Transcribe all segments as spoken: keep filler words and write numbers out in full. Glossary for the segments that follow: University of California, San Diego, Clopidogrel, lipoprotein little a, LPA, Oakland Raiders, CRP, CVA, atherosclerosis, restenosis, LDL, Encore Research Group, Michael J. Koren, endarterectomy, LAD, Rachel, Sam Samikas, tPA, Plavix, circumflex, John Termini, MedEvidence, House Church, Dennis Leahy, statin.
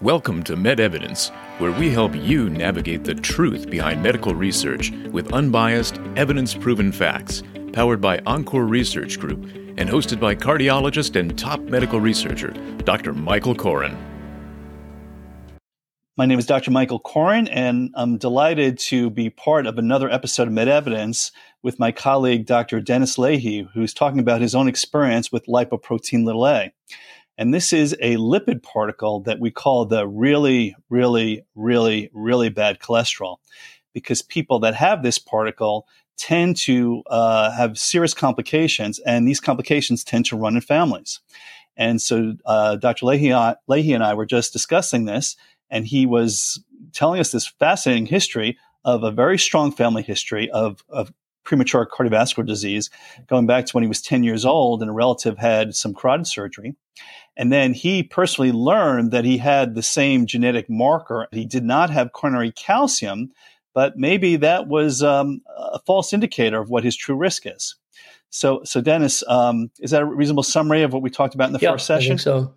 Welcome to MedEvidence, where we help you navigate the truth behind medical research with unbiased, evidence-proven facts, powered by Encore Research Group and hosted by cardiologist and top medical researcher, Doctor Michael Koren. My name is Doctor Michael Koren, and I'm delighted to be part of another episode of MedEvidence with my colleague, Doctor Dennis Leahy, who's talking about his own experience with lipoprotein little a. And this is a lipid particle that we call the really, really, really, really bad cholesterol, because people that have this particle tend to uh, have serious complications, and these complications tend to run in families. And so uh, Doctor Leahy, Leahy and I were just discussing this, and he was telling us this fascinating history of a very strong family history of, of premature cardiovascular disease, going back to when he was ten years old and a relative had some carotid surgery. And then he personally learned that he had the same genetic marker. He did not have coronary calcium, but maybe that was um, a false indicator of what his true risk is. So, so Dennis, um, is that a reasonable summary of what we talked about in the yeah, first session? I think so.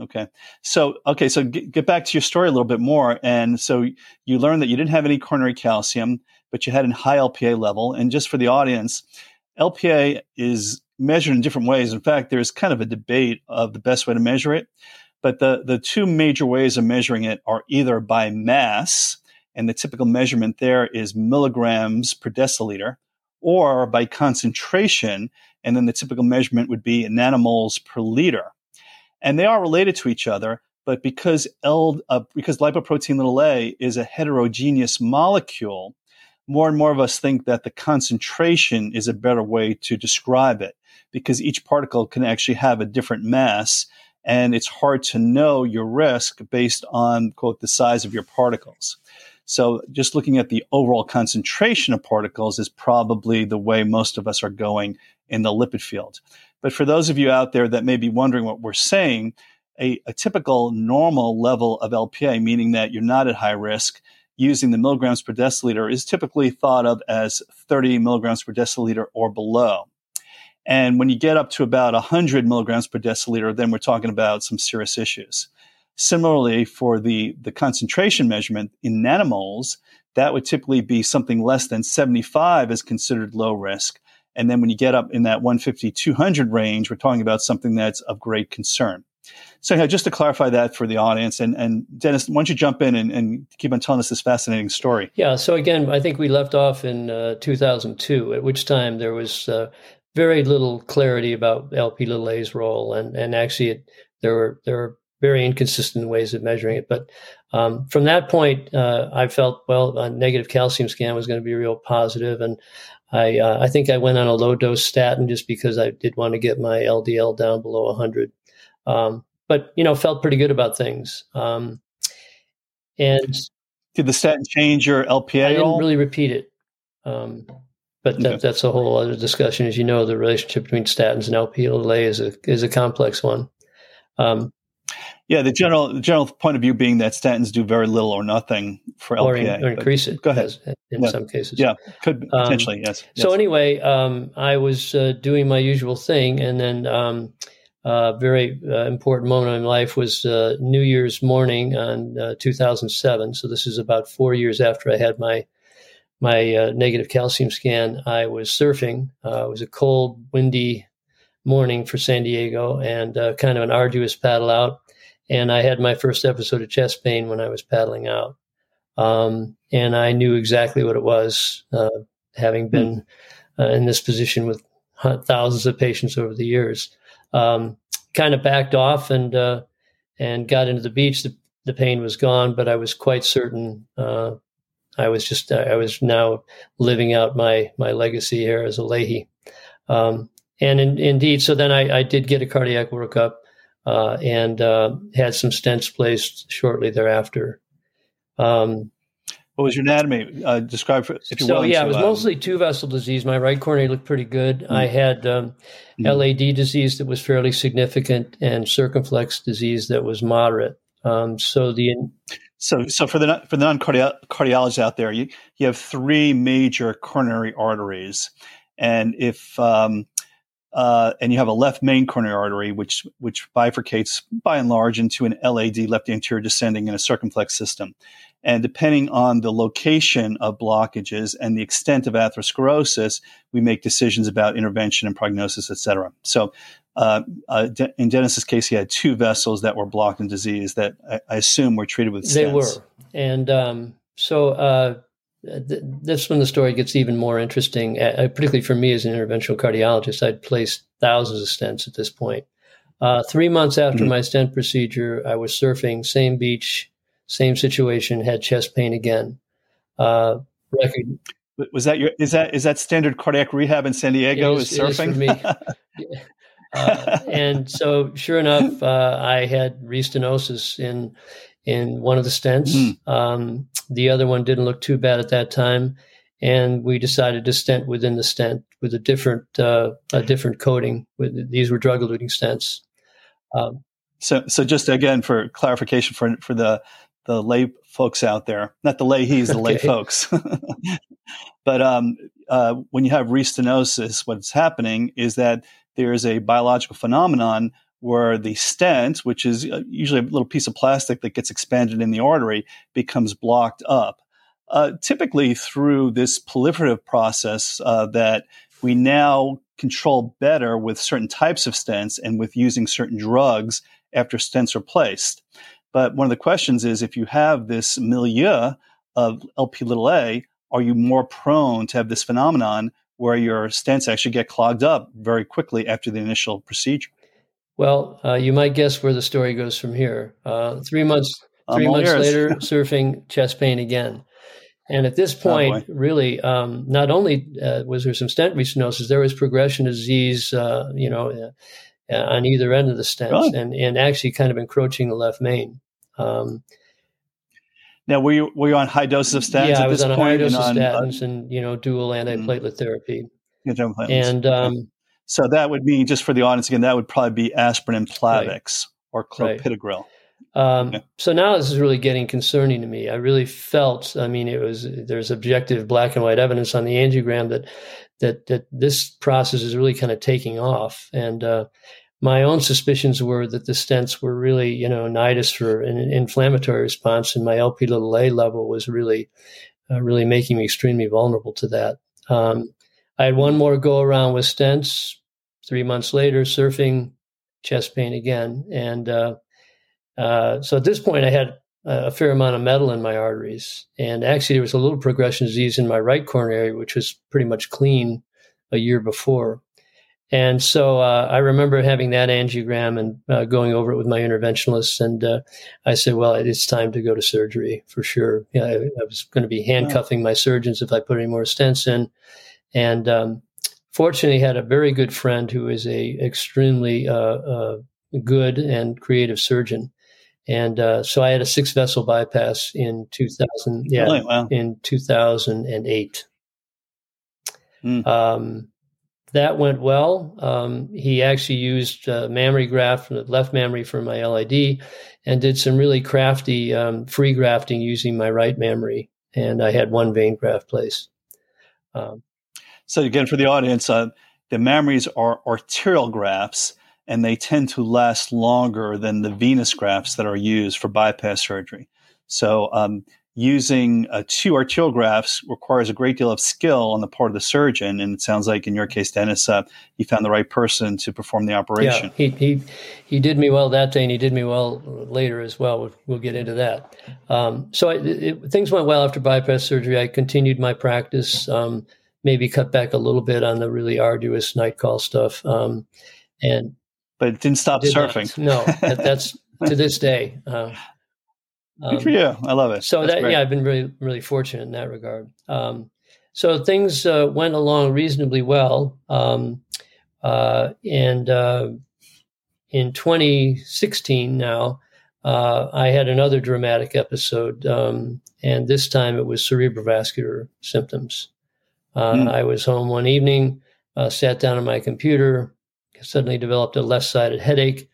Okay. So, okay. So g- get back to your story a little bit more. And so you learned that you didn't have any coronary calcium, but you had a high L P A level. And just for the audience, L P A is measured in different ways. In fact, there's kind of a debate of the best way to measure it. But the, the two major ways of measuring it are either by mass, and the typical measurement there is milligrams per deciliter, or by concentration, and then the typical measurement would be in nanomoles per liter. And they are related to each other, but because L, uh, because lipoprotein little a is a heterogeneous molecule, more and more of us think that the concentration is a better way to describe it, because each particle can actually have a different mass, and it's hard to know your risk based on, quote, the size of your particles. So just looking at the overall concentration of particles is probably the way most of us are going in the lipid field. But for those of you out there that may be wondering what we're saying, a, a typical normal level of L P A, meaning that you're not at high risk, using the milligrams per deciliter is typically thought of as thirty milligrams per deciliter or below. And when you get up to about one hundred milligrams per deciliter, then we're talking about some serious issues. Similarly, for the, the concentration measurement in nanomoles, that would typically be something less than seventy-five is considered low risk. And then when you get up in that one fifty, two hundred range, we're talking about something that's of great concern. So yeah, just to clarify that for the audience, and, and Dennis, why don't you jump in and, and keep on telling us this fascinating story? Yeah, so again, I think we left off in uh, two thousand two, at which time there was uh, very little clarity about L P little a's role, and, and actually it, there were there were very inconsistent ways of measuring it. But um, from that point, uh, I felt, well, a negative calcium scan was going to be real positive, and I uh, I think I went on a low-dose statin just because I did want to get my L D L down below one hundred. Um, but, you know, felt pretty good about things. Um, and did the statin change your L P A? I didn't all? really repeat it. Um, but that, okay. that's a whole other discussion. As you know, the relationship between statins and L P little a is a, is a complex one. Um, yeah. The general, the general point of view being that statins do very little or nothing for L P A. Or, in, or increase it. Go ahead. As, in yeah. some cases. Yeah. Could potentially. Um, yes, yes. So anyway, um, I was, uh, doing my usual thing, and then, um, A uh, very uh, important moment in my life was uh, New Year's morning on uh, two thousand seven. So this is about four years after I had my my uh, negative calcium scan. I was surfing. Uh, it was a cold, windy morning for San Diego, and uh, kind of an arduous paddle out. And I had my first episode of chest pain when I was paddling out. Um, and I knew exactly what it was, uh, having been uh, in this position with thousands of patients over the years. Um, kind of backed off and, uh, and got into the beach. The, the pain was gone, but I was quite certain, uh, I was just, I was now living out my, my legacy here as a Leahy. Um, and in, indeed, so then I, I did get a cardiac workup, uh, and, uh, had some stents placed shortly thereafter. Um, What was your anatomy? Uh, describe for, if you So, yeah, to, it was um, mostly two-vessel disease. My right coronary looked pretty good. Mm-hmm. I had um, mm-hmm. L A D disease that was fairly significant, and circumflex disease that was moderate. Um, so the so so for the for the non-cardiologists out there, you, you have three major coronary arteries, and if um, uh, and you have a left main coronary artery, which which bifurcates by and large into an L A D, left anterior descending, in a circumflex system. And depending on the location of blockages and the extent of atherosclerosis, we make decisions about intervention and prognosis, et cetera. So uh, uh, De- in Dennis's case, he had two vessels that were blocked in disease that I, I assume were treated with stents. They were. And um, so uh, th- that's when the story gets even more interesting, uh, particularly for me as an interventional cardiologist. I'd placed thousands of stents at this point. Uh, three months after mm-hmm. my stent procedure, I was surfing, same beach, same situation, had chest pain again. Uh, record. Was that your, is that, is that standard cardiac rehab in San Diego, is, is surfing? It is for me. Yeah. uh, and so sure enough, uh, I had restenosis in, in one of the stents. Mm. Um, the other one didn't look too bad at that time. And we decided to stent within the stent with a different, uh, a different coating. With, these were drug eluting stents. Um, so, so just again, for clarification for, for the, the lay folks out there, not the Leahys, the okay. lay folks. But um, uh, when you have restenosis, what's happening is that there is a biological phenomenon where the stent, which is usually a little piece of plastic that gets expanded in the artery, becomes blocked up, uh, typically through this proliferative process uh, that we now control better with certain types of stents and with using certain drugs after stents are placed. But one of the questions is, if you have this milieu of L P little a, are you more prone to have this phenomenon where your stents actually get clogged up very quickly after the initial procedure? Well, uh, you might guess where the story goes from here. Uh, three months, three um, months later, surfing, chest pain again. And at this point, oh, really, um, not only uh, was there some stent restenosis, there was progression of disease, uh, you know, uh, Uh, on either end of the stents, oh. and, and actually kind of encroaching the left main. Um, now, were you were you on high doses of statins? Yeah, at I was this on a high dose of statins uh, and you know dual antiplatelet mm, therapy. And um, so that would mean, just for the audience again, that would probably be aspirin and Plavix, right, or Clopidogrel. Right. Um, okay. So now this is really getting concerning to me. I really felt, I mean, it was there's objective black and white evidence on the angiogram that. That, that this process is really kind of taking off. And uh, my own suspicions were that the stents were really, you know, an nidus for an inflammatory response, and my L P little a level was really, uh, really making me extremely vulnerable to that. Um, I had one more go around with stents, three months later, surfing, chest pain again. And uh, uh, so at this point, I had a fair amount of metal in my arteries. And actually there was a little progression disease in my right coronary, which was pretty much clean a year before. And so uh, I remember having that angiogram and uh, going over it with my interventionalists. And uh, I said, well, it's time to go to surgery for sure. You know, I, I was going to be handcuffing wow. my surgeons if I put any more stents in. And um, fortunately had a very good friend who is a extremely uh, uh, good and creative surgeon. And uh, so I had a six vessel bypass in two thousand. Yeah, really? Wow. In two thousand eight. Mm. Um, that went well. Um, he actually used a mammary graft from the left mammary for my L A D, and did some really crafty um, free grafting using my right mammary. And I had one vein graft placed. Um, so again, for the audience, uh, the mammaries are arterial grafts, and they tend to last longer than the venous grafts that are used for bypass surgery. So um, using uh, two arterial grafts requires a great deal of skill on the part of the surgeon, and it sounds like in your case, Dennis, uh, you found the right person to perform the operation. Yeah, he, he, he did me well that day, and he did me well later as well. We'll, we'll get into that. Um, so I, it, things went well after bypass surgery. I continued my practice, um, maybe cut back a little bit on the really arduous night call stuff, um, and But it didn't stop Did surfing. Not. No, that, that's to this day. Uh, um, Good for you. I love it. So that's that, great. Yeah, I've been really, really fortunate in that regard. Um, so things uh, went along reasonably well. Um, uh, and uh, in twenty sixteen now, uh, I had another dramatic episode. Um, and this time it was cerebrovascular symptoms. Uh, mm. I was home one evening, uh, sat down on my computer, suddenly developed a left-sided headache,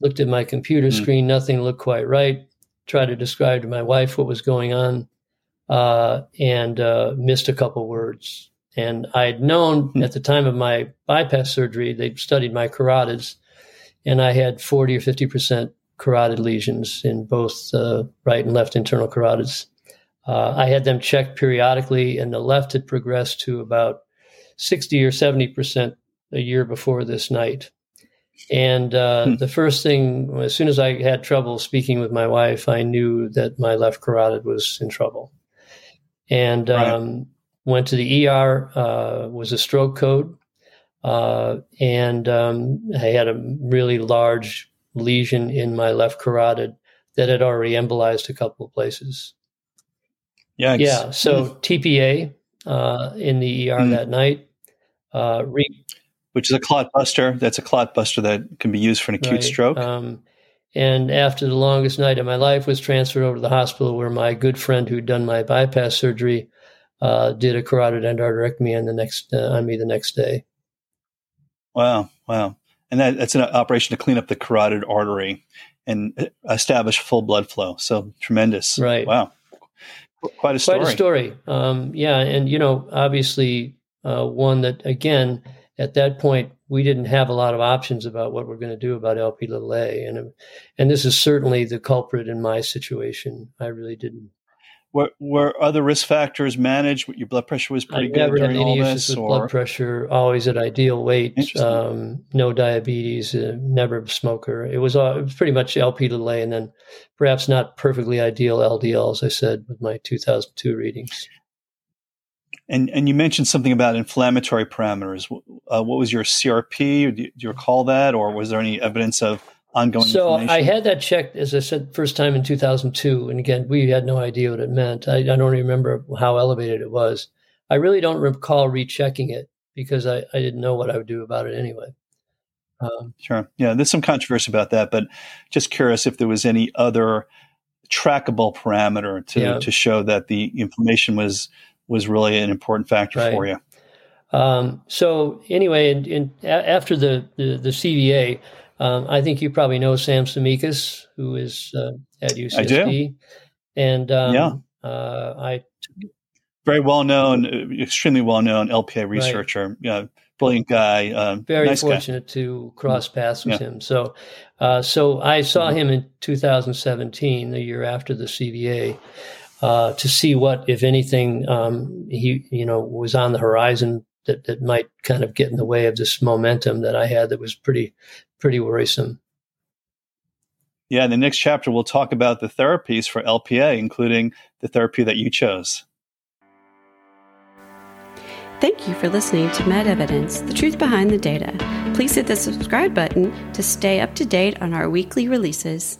looked at my computer screen, mm. nothing looked quite right, tried to describe to my wife what was going on, uh, and uh, missed a couple words. And I'd known at the time of my bypass surgery, they studied my carotids, and I had forty or fifty percent carotid lesions in both uh, right and left internal carotids. Uh, I had them checked periodically, and the left had progressed to about sixty or seventy percent a year before this night. And uh, hmm. the first thing, as soon as I had trouble speaking with my wife, I knew that my left carotid was in trouble. And um, right. went to the E R, uh, was a stroke code. Uh, and um, I had a really large lesion in my left carotid that had already embolized a couple of places. Yikes. Yeah. So mm. T P A uh, in the E R mm. that night. Uh, re- Which is a clot buster. That's a clot buster that can be used for an acute right. stroke. Um, and after the longest night of my life, was transferred over to the hospital where my good friend who'd done my bypass surgery uh, did a carotid endarterectomy on the next uh, on me the next day. Wow. Wow. And that, that's an operation to clean up the carotid artery and establish full blood flow. So tremendous. Right. Wow. Quite a story. Quite a story. Um, yeah. And, you know, obviously uh, one that, again, at that point, we didn't have a lot of options about what we're going to do about L P A little a. And, and this is certainly the culprit in my situation. I really didn't. Were, were other risk factors managed? Your blood pressure was pretty I good never during had any all issues this? With or? Blood pressure, always at ideal weight, um, no diabetes, uh, never a smoker. It was, uh, it was pretty much L P A little a, and then perhaps not perfectly ideal L D L, as I said, with my two thousand two readings. And and you mentioned something about inflammatory parameters. Uh, what was your C R P? Do you, do you recall that, or was there any evidence of ongoing so inflammation? So I had that checked, as I said, first time in two thousand two. And again, we had no idea what it meant. I, I don't remember how elevated it was. I really don't recall rechecking it because I, I didn't know what I would do about it anyway. Um, sure. Yeah, there's some controversy about that, but just curious if there was any other trackable parameter to, yeah. to show that the inflammation was... was really an important factor right. for you. Um, so anyway, in, in, after the, the, the C V A, um, I think you probably know Sam Samikas, who is uh, at U C S D. I do. And um, yeah. uh, I... Very well-known, extremely well-known L P A researcher, right. uh, brilliant guy. Uh, Very nice fortunate guy. to cross paths with yeah. him. So uh, so I saw mm-hmm. him in two thousand seventeen, the year after the C V A. Uh, to see what, if anything, um, he, you know, was on the horizon that, that might kind of get in the way of this momentum that I had that was pretty, pretty worrisome. Yeah. In the next chapter, we'll talk about the therapies for L P A, including the therapy that you chose. Thank you for listening to MedEvidence, the truth behind the data. Please hit the subscribe button to stay up to date on our weekly releases.